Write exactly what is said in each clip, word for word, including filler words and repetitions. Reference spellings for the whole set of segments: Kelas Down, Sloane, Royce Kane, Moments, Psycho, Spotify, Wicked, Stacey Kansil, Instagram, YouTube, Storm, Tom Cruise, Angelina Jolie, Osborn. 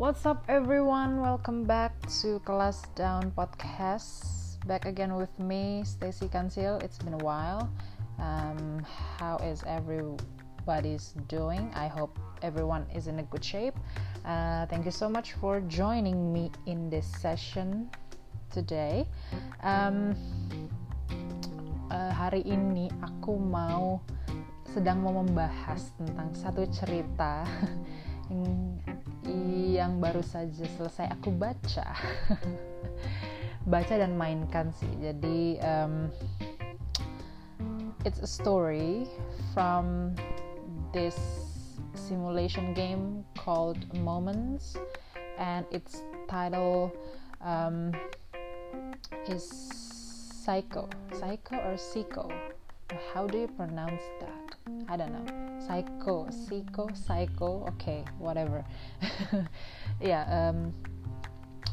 What's up everyone, welcome back to Kelas Down podcast. Back again with me, Stacey Kansil. It's been a while. Um, how is everybody's doing? I hope everyone is in a good shape. Uh, thank you so much for joining me in this session today. Um, uh, hari ini aku mau sedang mau membahas tentang satu cerita yang yang baru saja selesai aku baca baca dan mainkan sih. Jadi um, it's a story from this simulation game called Moments, and its title um, is Psycho Psycho or Psycho. How do you pronounce that? I don't know. Psycho, Psycho, Psycho. Okay, whatever. Ya, yeah, um,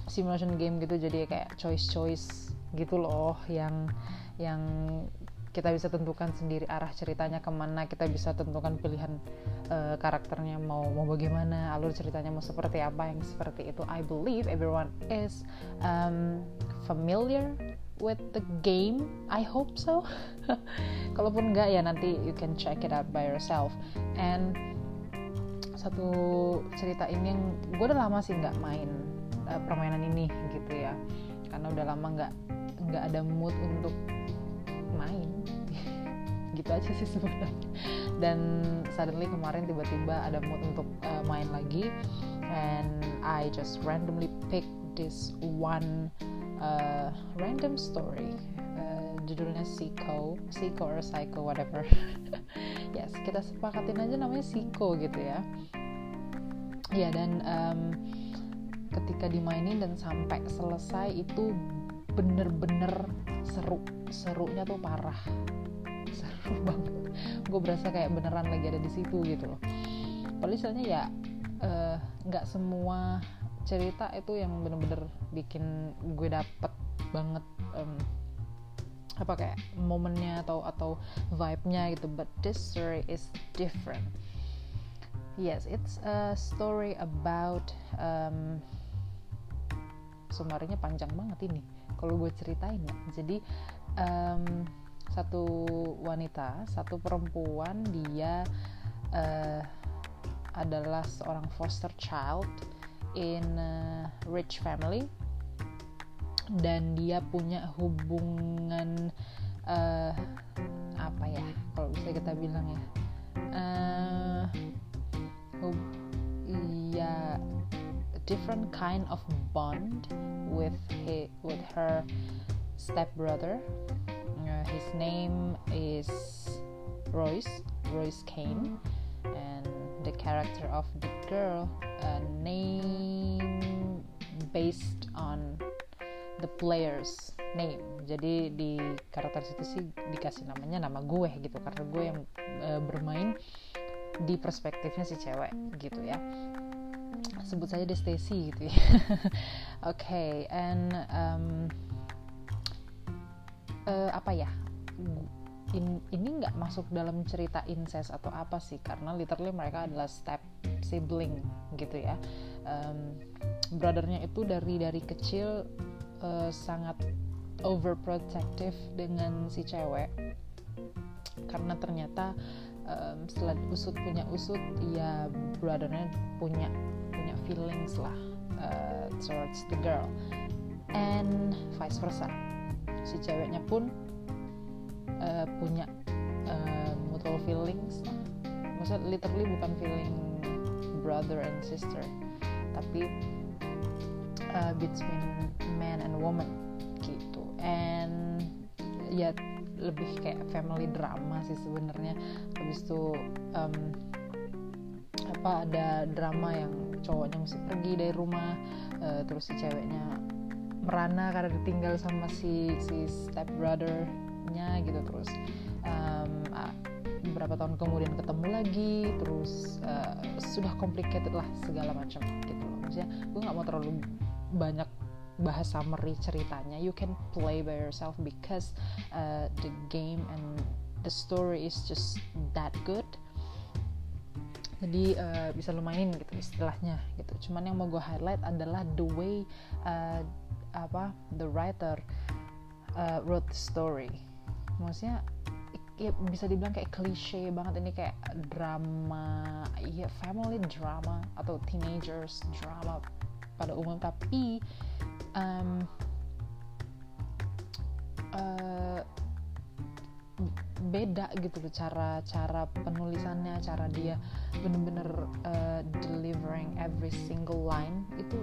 simulation game gitu. Jadi kayak choice-choice gitu loh, yang yang kita bisa tentukan sendiri arah ceritanya kemana. Kita bisa tentukan pilihan uh, karakternya mau mau bagaimana, alur ceritanya mau seperti apa, yang seperti itu. I believe everyone is um, familiar with the game, I hope so. Kalaupun enggak ya nanti you can check it out by yourself. And satu cerita ini yang gue udah lama sih nggak main uh, permainan ini gitu ya, karena udah lama nggak nggak ada mood untuk main. Gitu aja sih sebenarnya. Dan suddenly kemarin tiba-tiba ada mood untuk uh, main lagi, and I just randomly pick this one. Uh, random story, uh, judulnya Psycho, Psycho or Psycho, whatever. Yes, kita sepakatin aja namanya Psycho gitu ya. Ya, dan um, ketika dimainin dan sampai selesai itu bener-bener seru, serunya tuh parah, seru banget. Gue berasa kayak beneran lagi ada di situ gitu loh. Padahal soalnya ya nggak uh, semua cerita itu yang bener-bener bikin gue dapet banget um, apa kayak momennya atau atau vibe-nya gitu, but this story is different. Yes, it's a story about um, summary-nya panjang banget ini kalau gue ceritain ya. Jadi um, satu wanita, satu perempuan, dia uh, adalah seorang foster child in a rich family, dan dia punya hubungan uh, apa ya kalau bisa kita bilang ya uh, hub- ya different kind of bond with he, with her stepbrother. Uh, his name is Royce Royce Kane, and the character of the girl uh, name based on the player's name. Jadi di karakter situ sih dikasih namanya nama gue gitu, karena gue yang uh, bermain di perspektifnya si cewek gitu ya, sebut saja dia Stacy gitu ya. Okay, and um, uh, apa ya In, ini nggak masuk dalam cerita incest atau apa sih, karena literally mereka adalah step sibling gitu ya. Um, brothernya itu dari dari kecil uh, sangat overprotective dengan si cewek, karena ternyata um, setelah usut punya usut ya brothernya punya punya feelings lah uh, towards the girl, and vice versa. Si ceweknya pun Uh, punya uh, mutual feelings, maksudnya literally bukan feeling brother and sister, tapi uh, between man and woman gitu. And ya lebih kayak family drama sih sebenarnya. Habis itu um, apa ada drama yang cowoknya mesti pergi dari rumah, uh, terus si ceweknya merana karena ditinggal sama si si step brother nya gitu. Terus um, beberapa tahun kemudian ketemu lagi, terus uh, sudah complicated lah segala macam gitu loh. Maksudnya gue nggak mau terlalu banyak bahas summary ceritanya, you can play by yourself because uh, the game and the story is just that good. Jadi uh, bisa lumayan gitu istilahnya gitu. Cuman yang mau gue highlight adalah the way uh, apa the writer uh, wrote the story. Maksudnya ya bisa dibilang kayak klise banget, ini kayak drama, ya family drama atau teenagers drama pada umum, tapi um, uh, beda gitu loh cara cara penulisannya, cara dia bener-bener uh, delivering every single line. Itu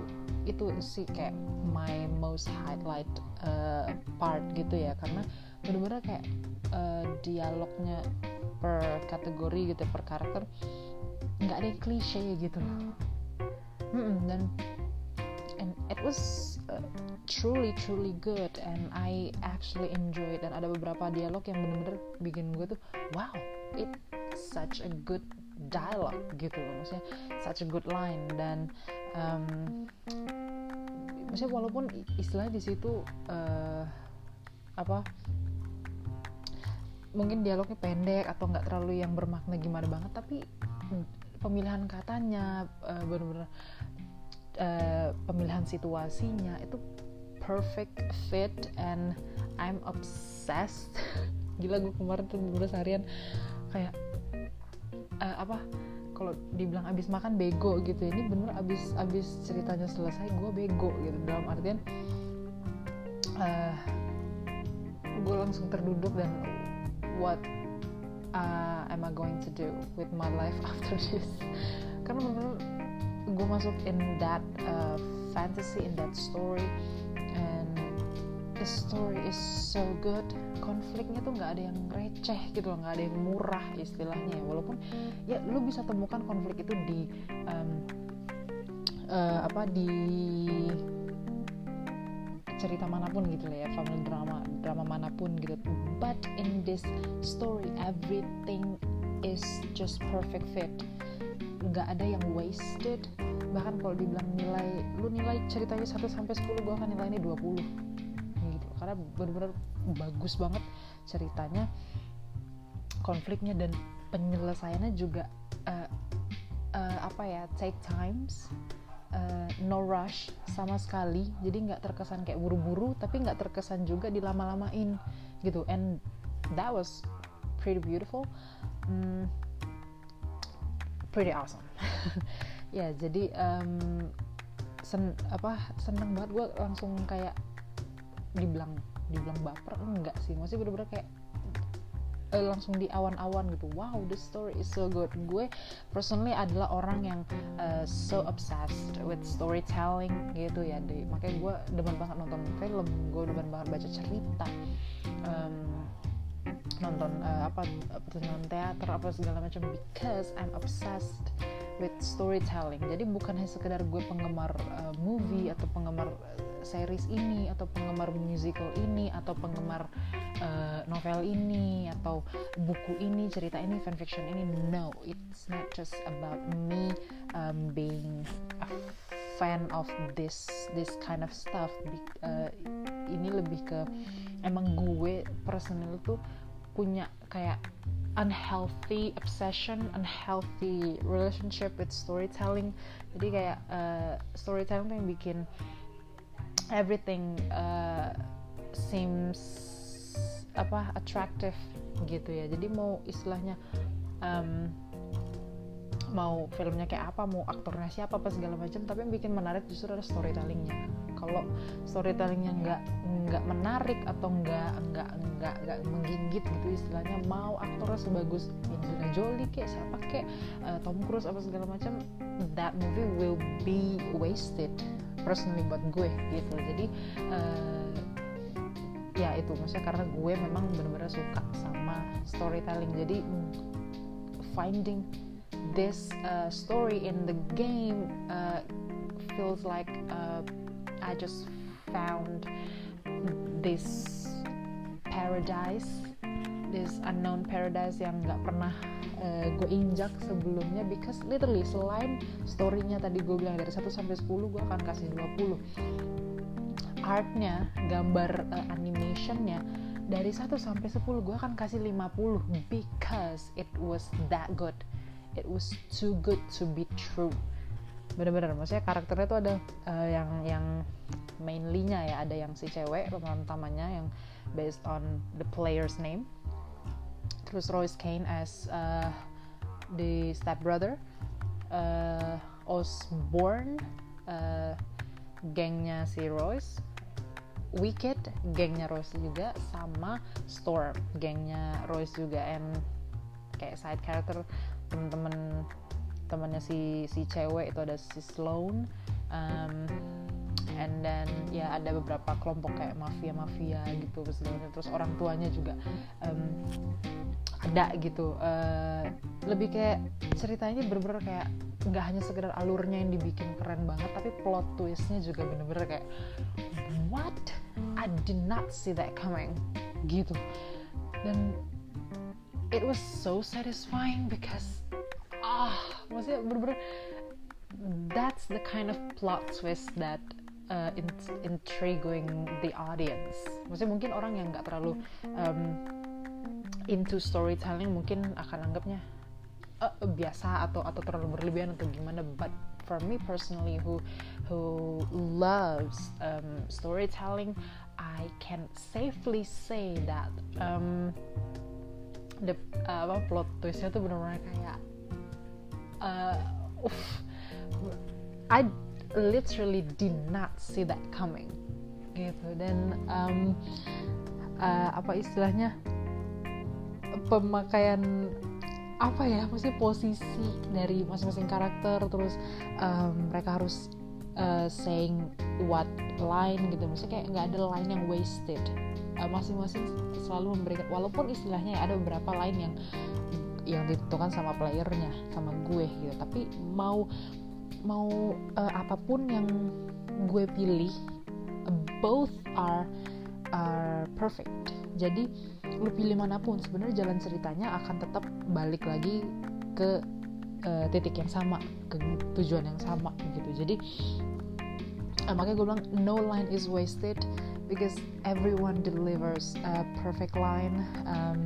itu sih kayak my most highlight uh, part gitu ya, karena bener-bener kayak uh, dialognya per kategori gitu, per karakter nggak ada yang klise gitu loh. Mm-mm, dan and it was uh, truly truly good and I actually enjoyed. Dan ada beberapa dialog yang benar-benar bikin gue tuh wow, it's such a good dialogue gitu loh, maksudnya such a good line. Dan um, maksudnya walaupun istilah di situ uh, apa mungkin dialognya pendek atau nggak terlalu yang bermakna gimana banget, tapi pemilihan katanya uh, benar-benar Uh, pemilihan situasinya itu perfect fit and I'm obsessed. Gila, gue kemarin tuh bener seharian kayak uh, apa kalau dibilang abis makan bego gitu, ini bener abis abis ceritanya selesai gue bego gitu, dalam artian uh, gue langsung terduduk dan what uh, am I going to do with my life after this. Karena bener gue masuk in that uh, fantasy, in that story, and the story is so good. Konfliknya tuh nggak ada yang receh gitu loh, nggak ada yang murah istilahnya, walaupun ya lu bisa temukan konflik itu di um, uh, apa di cerita manapun gitu lah ya, family drama drama manapun gitu, but in this story everything is just perfect fit. Nggak ada yang wasted. Bahkan kalau dibilang nilai, lu nilai ceritanya satu sampai sepuluh, gue akan nilainya dua puluh gitu, karena benar-benar bagus banget ceritanya, konfliknya, dan penyelesaiannya juga uh, uh, apa ya, take times, uh, no rush sama sekali. Jadi nggak terkesan kayak buru-buru, tapi nggak terkesan juga dilama-lamain gitu, and that was pretty beautiful. hmm Pretty awesome. Ya, yeah, jadi um, sen apa seneng banget gue, langsung kayak dibilang dibilang baper enggak sih, maksudnya bener-bener kayak eh, langsung di awan-awan gitu. Wow, this story is so good. Gue personally adalah orang yang uh, so obsessed with storytelling gitu ya, deh. Makanya gue demen banget nonton film, gue demen banget baca cerita. Um, nonton uh, apa pertunjukan teater apa segala macam, because I'm obsessed with storytelling. Jadi bukan hanya sekedar gue penggemar uh, movie atau penggemar series ini atau penggemar musical ini atau penggemar uh, novel ini atau buku ini, cerita ini, fanfiction ini. No, it's not just about me um, being a fan of this this kind of stuff. Be- uh, ini lebih ke emang gue personal tuh punya kayak unhealthy obsession, unhealthy relationship with storytelling. Jadi kayak uh, storytelling tuh yang bikin everything uh, seems apa attractive gitu ya. Jadi mau istilahnya um, mau filmnya kayak apa, mau aktornya siapa apa segala macam, tapi yang bikin menarik justru ada storytellingnya. Kalau storytellingnya nggak nggak menarik atau nggak nggak nggak nggak menggigit gitu istilahnya, mau aktornya sebagus Angelina Jolie kayak siapa kayak uh, Tom Cruise apa segala macam, that movie will be wasted personally buat gue gitu. Jadi uh, ya itu maksudnya karena gue memang benar-benar suka sama storytelling. Jadi finding this uh, story in the game uh, feels like uh, I just found this paradise, this unknown paradise yang nggak pernah uh, gue injak sebelumnya, because literally selain story-nya tadi gue bilang dari satu sampai sepuluh, gue akan kasih dua puluh. Art-nya, gambar uh, animation-nya dari satu sampai sepuluh gue akan kasih lima puluh, because it was that good. it was too good to be true. Bener-bener, maksudnya karakternya tuh ada uh, yang yang mainly-nya ya, ada yang si cewek pemeran utamanya yang based on the player's name, terus Royce Kane as uh, the stepbrother, uh, Osborn uh, gengnya si Royce, Wicked gengnya Royce juga, sama Storm gengnya Royce juga, and kayak side character temen-temen temannya si si cewek itu ada si Sloane, um, and then ya ada beberapa kelompok kayak mafia-mafia gitu, terus orang tuanya juga um, ada gitu. Uh, lebih kayak ceritanya bener-bener kayak nggak hanya sekedar alurnya yang dibikin keren banget, tapi plot twistnya juga bener-bener kayak what, I did not see that coming gitu. Dan it was so satisfying because ah, maksudnya bener-bener that's the kind of plot twist that uh, intriguing the audience. Maksudnya mungkin orang yang gak terlalu um, into storytelling mungkin akan anggapnya uh, biasa atau atau terlalu berlebihan atau gimana, but for me personally who who loves um, storytelling, I can safely say that um, the uh, plot twistnya tuh bener-bener kayak Uh, I literally did not see that coming gitu. Dan um, uh, apa istilahnya, pemakaian apa ya, maksudnya posisi dari masing-masing karakter, terus um, mereka harus uh, saying what line gitu, maksudnya kayak gak ada line yang wasted, uh, masing-masing selalu memberikan, walaupun istilahnya ada beberapa line yang yang ditentukan sama playernya, sama gue gitu, tapi mau mau uh, apapun yang gue pilih, uh, both are are perfect. Jadi lu pilih manapun sebenarnya jalan ceritanya akan tetap balik lagi ke uh, titik yang sama, ke tujuan yang sama gitu. Jadi uh, makanya gue bilang no line is wasted because everyone delivers a perfect line. Um,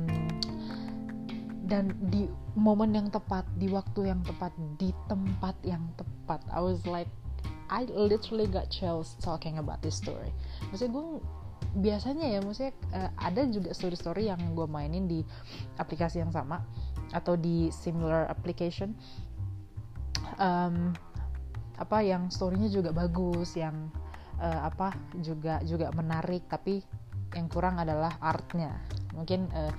dan di momen yang tepat, di waktu yang tepat, di tempat yang tepat. I was like, I literally got chills talking about this story. Maksudnya gue biasanya ya, maksudnya uh, ada juga story-story yang gue mainin di aplikasi yang sama atau di similar application, um, apa yang story-nya juga bagus, yang uh, apa juga juga menarik, tapi yang kurang adalah art-nya. Mungkin uh,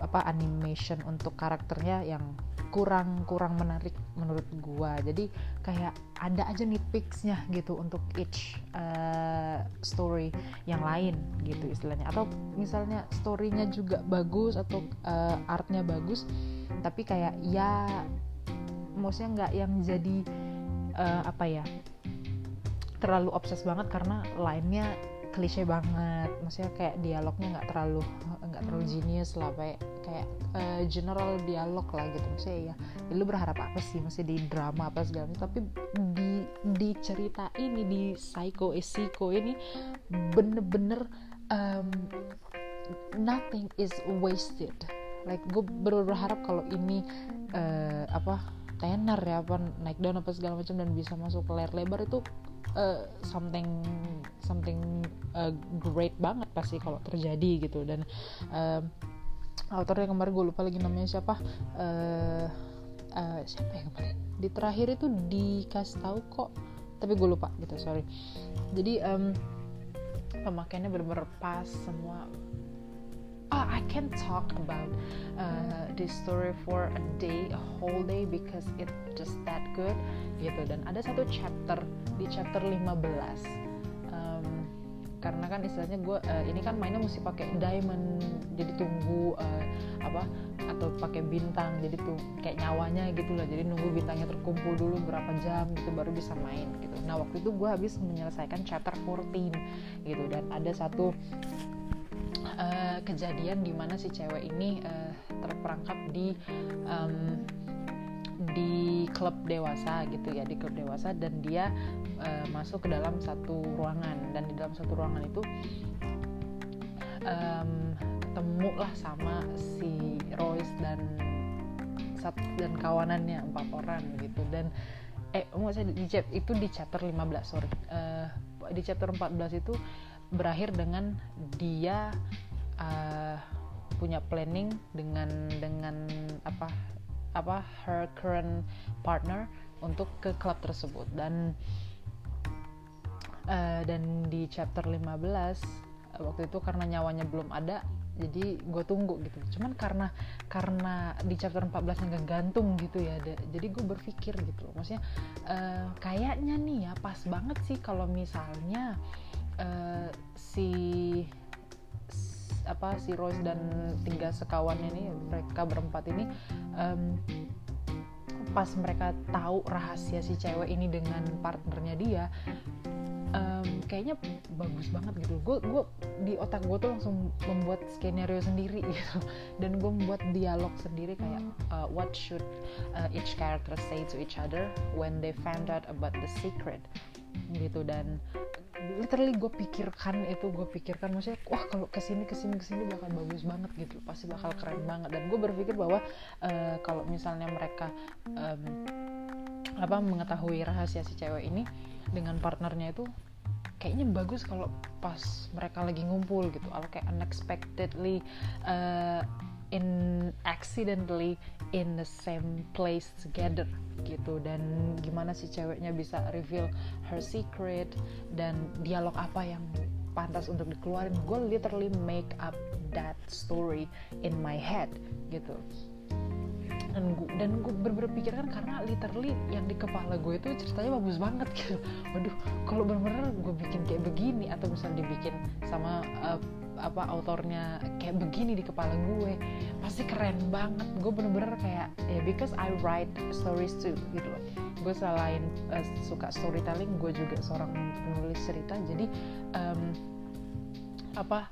apa animation untuk karakternya yang kurang kurang menarik menurut gua. Jadi kayak ada aja nitpicks-nya gitu untuk each uh, story yang lain gitu istilahnya, atau misalnya story-nya juga bagus atau uh, art-nya bagus tapi kayak ya maksudnya nggak yang jadi uh, apa ya terlalu obses banget karena line-nya klise banget, maksudnya kayak dialognya nggak terlalu nggak terlalu genius lah, kayak kayak uh, general dialog lah gitu. Maksudnya ya, ya lu berharap apa sih, masih di drama apa segala macam, tapi di di cerita ini di Psycho eh, Psycho ini bener-bener um, nothing is wasted. Like gue berharap kalau ini uh, apa tenar ya, apa naik down apa segala macam dan bisa masuk ke layar lebar itu Uh, something something uh, great banget pasti kalau terjadi gitu. Dan uh, autornya kemarin gue lupa lagi namanya siapa, uh, uh, siapa yang kemarin di terakhir itu dikasih tahu kok tapi gue lupa gitu, sorry. Jadi um, pemakaiannya benar-benar pas semua. Oh, I can talk about uh, this story for a day, a whole day, because it's just that good gitu. Dan ada satu chapter di chapter lima belas, um, karena kan istilahnya gue uh, ini kan mainnya mesti pakai diamond, jadi tunggu uh, apa atau pakai bintang, jadi tuh kayak nyawanya gitulah, jadi nunggu bintangnya terkumpul dulu berapa jam gitu baru bisa main gitu. Nah waktu itu gue habis menyelesaikan chapter fourteen gitu, dan ada satu Uh, kejadian di mana si cewek ini uh, terperangkap di um, di klub dewasa gitu ya, di klub dewasa, dan dia uh, masuk ke dalam satu ruangan, dan di dalam satu ruangan itu um, ketemu lah sama si Royce dan dan kawanannya empat orang gitu. Dan eh mau saya di itu di chapter lima belas sorry uh, di chapter empat belas itu berakhir dengan dia uh, punya planning dengan dengan apa apa her current partner untuk ke klub tersebut. Dan uh, dan di chapter lima belas waktu itu karena nyawanya belum ada, jadi gue tunggu gitu. Cuman karena karena di chapter empat belas yang gantung gitu ya, de, jadi gue berpikir gitu loh, maksudnya uh, kayaknya nih ya pas banget sih kalau misalnya uh, si, si apa si Royce dan tiga sekawannya nih, mereka berempat ini um, pas mereka tahu rahasia si cewek ini dengan partnernya dia, Um, kayaknya bagus banget gitu. Gue gue di otak gue tuh langsung membuat skenario sendiri gitu, dan gue membuat dialog sendiri kayak uh, what should uh, each character say to each other when they found out about the secret gitu. Dan literally gue pikirkan itu, gue pikirkan maksudnya wah kalau kesini kesini kesini bakal bagus banget gitu, pasti bakal keren banget. Dan gue berpikir bahwa uh, kalau misalnya mereka um, apa mengetahui rahasia si cewek ini dengan partnernya itu kayaknya bagus kalau pas mereka lagi ngumpul gitu, kalau kayak unexpectedly uh, in accidentally in the same place together gitu. Dan gimana si ceweknya bisa reveal her secret dan dialog apa yang pantas untuk dikeluarin. Gue literally make up that story in my head gitu. Dan gue, dan gue berpikir kan karena literally yang di kepala gue itu ceritanya bagus banget gitu. Waduh, kalau bener-bener gue bikin kayak begini atau misalnya dibikin sama uh, apa autornya kayak begini di kepala gue, pasti keren banget. Gue bener-bener kayak ya because I write stories too gitu loh. Gue selain uh, suka storytelling, gue juga seorang penulis cerita. Jadi um, apa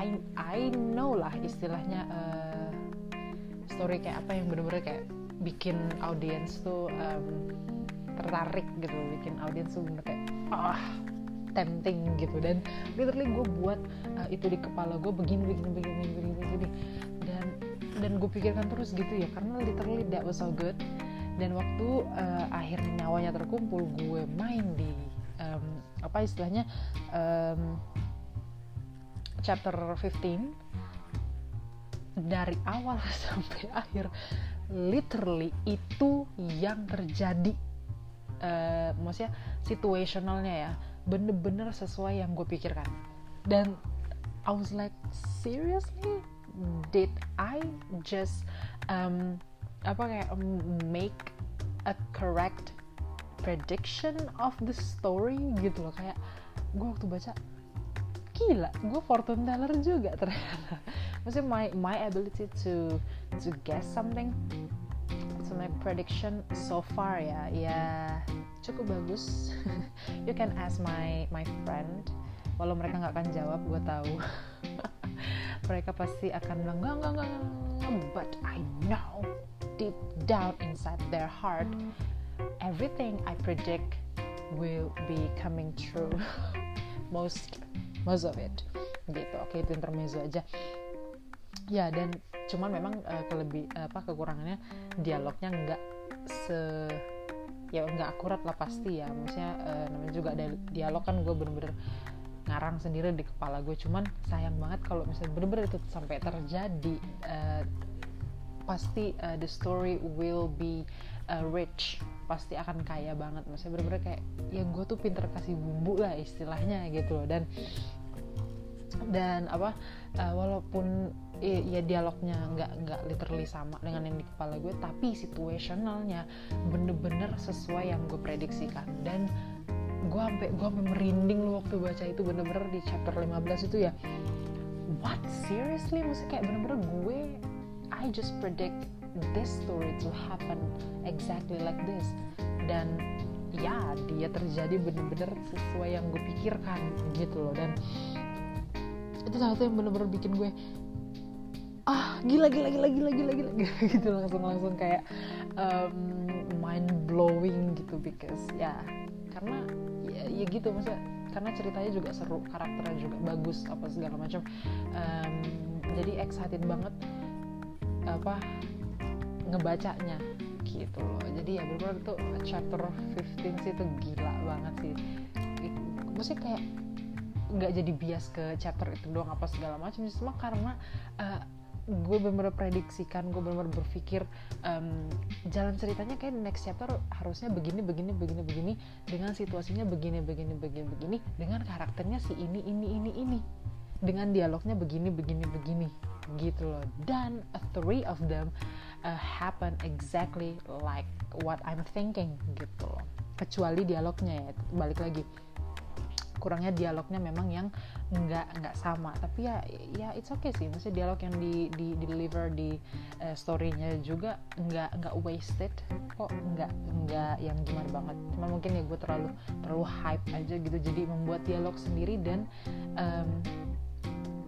I, I know lah istilahnya uh, story kayak apa yang bener-bener kayak bikin audiens tuh um, tertarik gitu, bikin audiens tuh bener kayak ah oh, tempting gitu. Dan literally gue buat uh, itu di kepala gue begini begini begini begini begini dan dan gue pikirkan terus gitu ya, karena literally that was so good. Dan waktu uh, akhirnya nyawanya terkumpul, gue main di um, apa istilahnya um, chapter lima belas. Dari awal sampai akhir literally itu yang terjadi, uh, maksudnya situationalnya ya bener-bener sesuai yang gue pikirkan. Dan I was like seriously did I just um, apa kayak make a correct prediction of the story gitu loh. Kayak gue waktu baca gila, gue fortune teller juga ternyata. Maksudnya my my ability to to guess something, to make prediction so far ya, ya cukup bagus. You can ask my my friend. Walau mereka nggak akan jawab, gue tahu. Mereka pasti akan bilang nggak nggak nggak nggak. But I know deep down inside their heart, everything I predict will be coming true. Most most of it. Gitu. Oke, itu intermezzo aja. Ya, dan cuman memang uh, kelebih apa kekurangannya dialognya nggak se ya nggak akurat lah pasti ya, maksudnya uh, namanya juga ada dialog kan, gue bener-bener ngarang sendiri di kepala gue. Cuman sayang banget kalau misalnya bener-bener itu sampai terjadi, uh, pasti uh, the story will be uh, rich, pasti akan kaya banget. Maksudnya bener-bener kayak ya gue tuh pinter kasih bumbu lah istilahnya gitu loh. Dan dan apa uh, walaupun ya dialognya nggak nggak literally sama dengan yang di kepala gue, tapi situationalnya bener-bener sesuai yang gue prediksikan. Dan gue sampai gue sampai merinding loh waktu baca itu, bener-bener di chapter lima belas itu ya. What seriously, maksudnya kayak bener-bener gue I just predict this story to happen exactly like this. Dan ya dia terjadi bener-bener sesuai yang gue pikirkan gitu loh. Dan itu salah satu yang bener-bener bikin gue ah gila gila gila gila gila gila gitu, langsung langsung kayak um, mind blowing gitu. Because ya karena ya, ya gitu maksudnya karena ceritanya juga seru, karakternya juga bagus apa segala macam, um, jadi excited banget apa ngebacanya gitu loh. Jadi ya bener-bener tuh chapter lima belas sih itu gila banget sih. Mesti kayak nggak jadi bias ke chapter itu doang apa segala macam, cuma karena uh, gue bener-bener prediksikan, gue bener-bener berpikir um, jalan ceritanya kayak next chapter harusnya begini begini begini begini dengan situasinya begini begini begini begini dengan karakternya si ini ini ini ini dengan dialognya begini begini begini gitu loh. Dan uh, three of them uh, happen exactly like what I'm thinking gitu loh, kecuali dialognya ya, balik lagi kurangnya dialognya memang yang nggak nggak sama, tapi ya ya it's okay sih, maksudnya dialog yang di di, di deliver di uh, storynya juga nggak nggak wasted kok, nggak nggak yang gimana banget, cuma mungkin ya gue terlalu terlalu hype aja gitu, jadi membuat dialog sendiri dan um,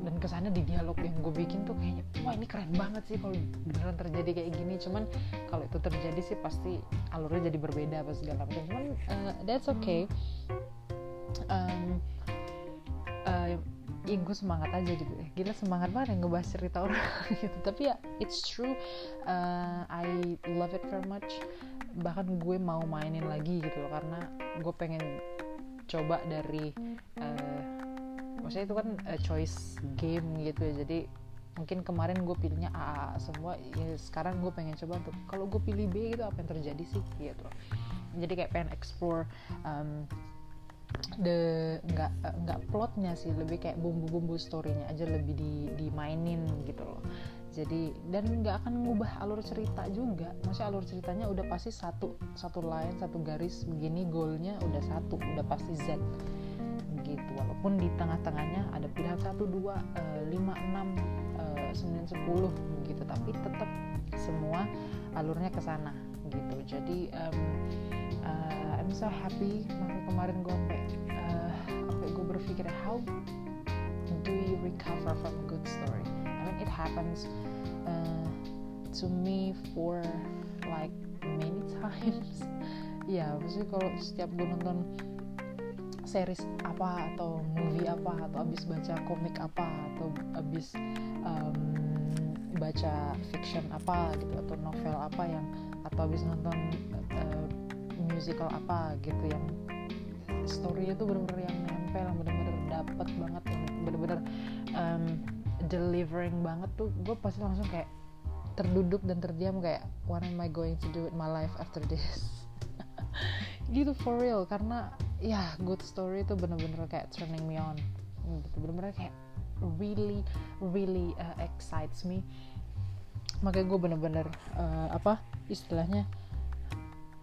dan kesannya di dialog yang gue bikin tuh kayaknya wah ini keren banget sih kalau beneran terjadi kayak gini, cuman kalau itu terjadi sih pasti alurnya jadi berbeda apa segala macam, cuman uh, that's okay. Um, uh, ya gue semangat aja gitu, gila semangat banget yang ngebahas cerita orang gitu, tapi ya it's true, uh, I love it very much, bahkan gue mau mainin lagi gitu loh, karena gue pengen coba dari uh, maksudnya itu kan uh, choice game gitu ya, jadi mungkin kemarin gue pilihnya A A semua ya, sekarang gue pengen coba untuk kalau gue pilih B gitu apa yang terjadi sih gitu loh. Jadi kayak pengen explore um, the nggak nggak plotnya sih, lebih kayak bumbu-bumbu storynya aja lebih di dimainin gitu loh. Jadi dan nggak akan ngubah alur cerita juga, maksudnya alur ceritanya udah pasti satu satu line satu garis begini, goalnya udah satu, udah pasti Z gitu, walaupun di tengah-tengahnya ada pilihan satu dua lima enam sembilan sepuluh gitu, tapi tetap semua alurnya ke sana gitu. Jadi um, uh, I'm so happy, makanya kemarin gue sampai uh, sampai gue berpikir how do you recover from a good story? I mean it happens uh, to me for like many times. Ya, yeah, maksudnya kalau setiap gue nonton series apa atau movie apa atau abis baca komik apa atau abis um, baca fiction apa gitu atau novel apa yang atau abis nonton uh, musical apa gitu yang story-nya tuh bener-bener yang nempel, yang bener-bener dapet banget, yang bener-bener um, delivering banget tuh, gue pasti langsung kayak terduduk dan terdiam kayak what am I going to do with my life after this gitu for real, karena ya good story tuh bener-bener kayak turning me on gitu, bener-bener kayak really really uh, excites me, makanya gue bener-bener uh, apa istilahnya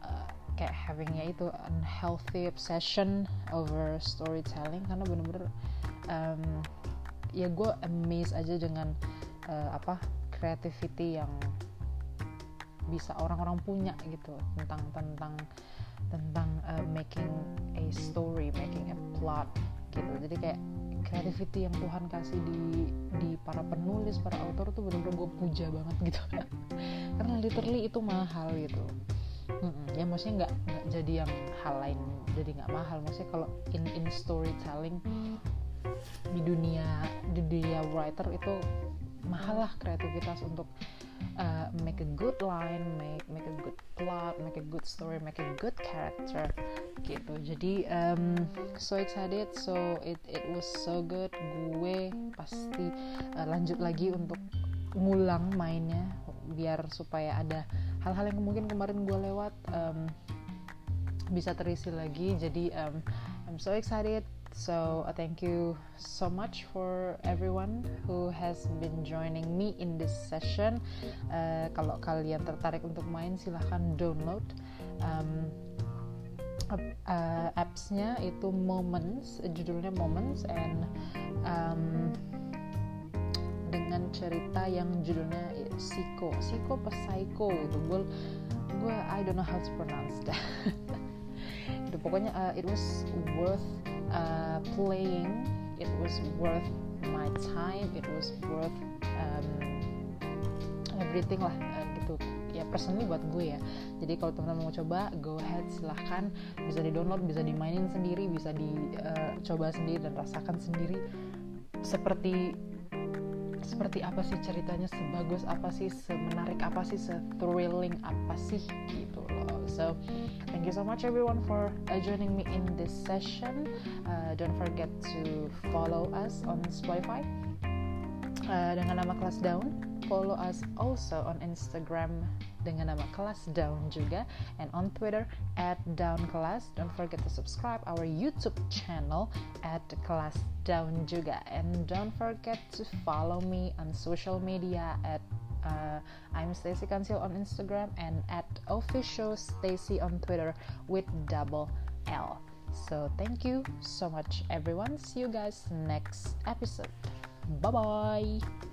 uh, kayak havingnya itu unhealthy obsession over storytelling, karena bener-bener um, ya gue amazed aja dengan uh, apa creativity yang bisa orang-orang punya gitu tentang tentang tentang uh, making a story, making a plot gitu. Jadi kayak creativity yang Tuhan kasih di di para penulis, para autor tuh benar-benar gue puja banget gitu. Karena literally itu mahal gitu. Mm-mm. Ya maksudnya nggak nggak jadi yang hal lain, jadi nggak mahal. Maksudnya kalau in in storytelling di dunia di dunia writer itu mahal lah kreativitas untuk uh, make a good line, make make a good plot, make a good story, make a good character gitu. Jadi um, so excited, so it it was so good. Gue pasti uh, lanjut lagi untuk ngulang mainnya biar supaya ada hal-hal yang mungkin kemarin gue lewat um, bisa terisi lagi. Jadi um, I'm so excited. So uh, thank you so much for everyone who has been joining me in this session. Uh, kalau kalian tertarik untuk main silahkan download um, uh, apps-nya itu Moments, judulnya Moments, and um, dengan cerita yang judulnya Psycho, Psycho apa Psycho itu gue gue I don't know how to pronounce that. Itu pokoknya uh, it was worth Uh, playing, it was worth my time, it was worth um, everything lah uh, gitu ya, personally buat gue ya. Jadi kalau teman-teman mau coba go ahead silahkan, bisa di download, bisa dimainin sendiri, bisa dicoba uh, sendiri dan rasakan sendiri seperti seperti apa sih ceritanya, sebagus apa sih, semenarik apa sih, se-thrilling apa sih gitu loh. So thank you so much everyone for uh, joining me in this session. Uh, don't forget to follow us on Spotify uh, dengan nama Kelas Down. Follow us also on Instagram dengan nama Kelas Down juga, and on Twitter at Down Kelas. Don't forget to subscribe our YouTube channel at Kelas Down juga, and don't forget to follow me on social media at uh, I'm Stacey Kansil on Instagram and at Official Stacey on Twitter with double L. So thank you so much everyone. See you guys next episode. Bye bye.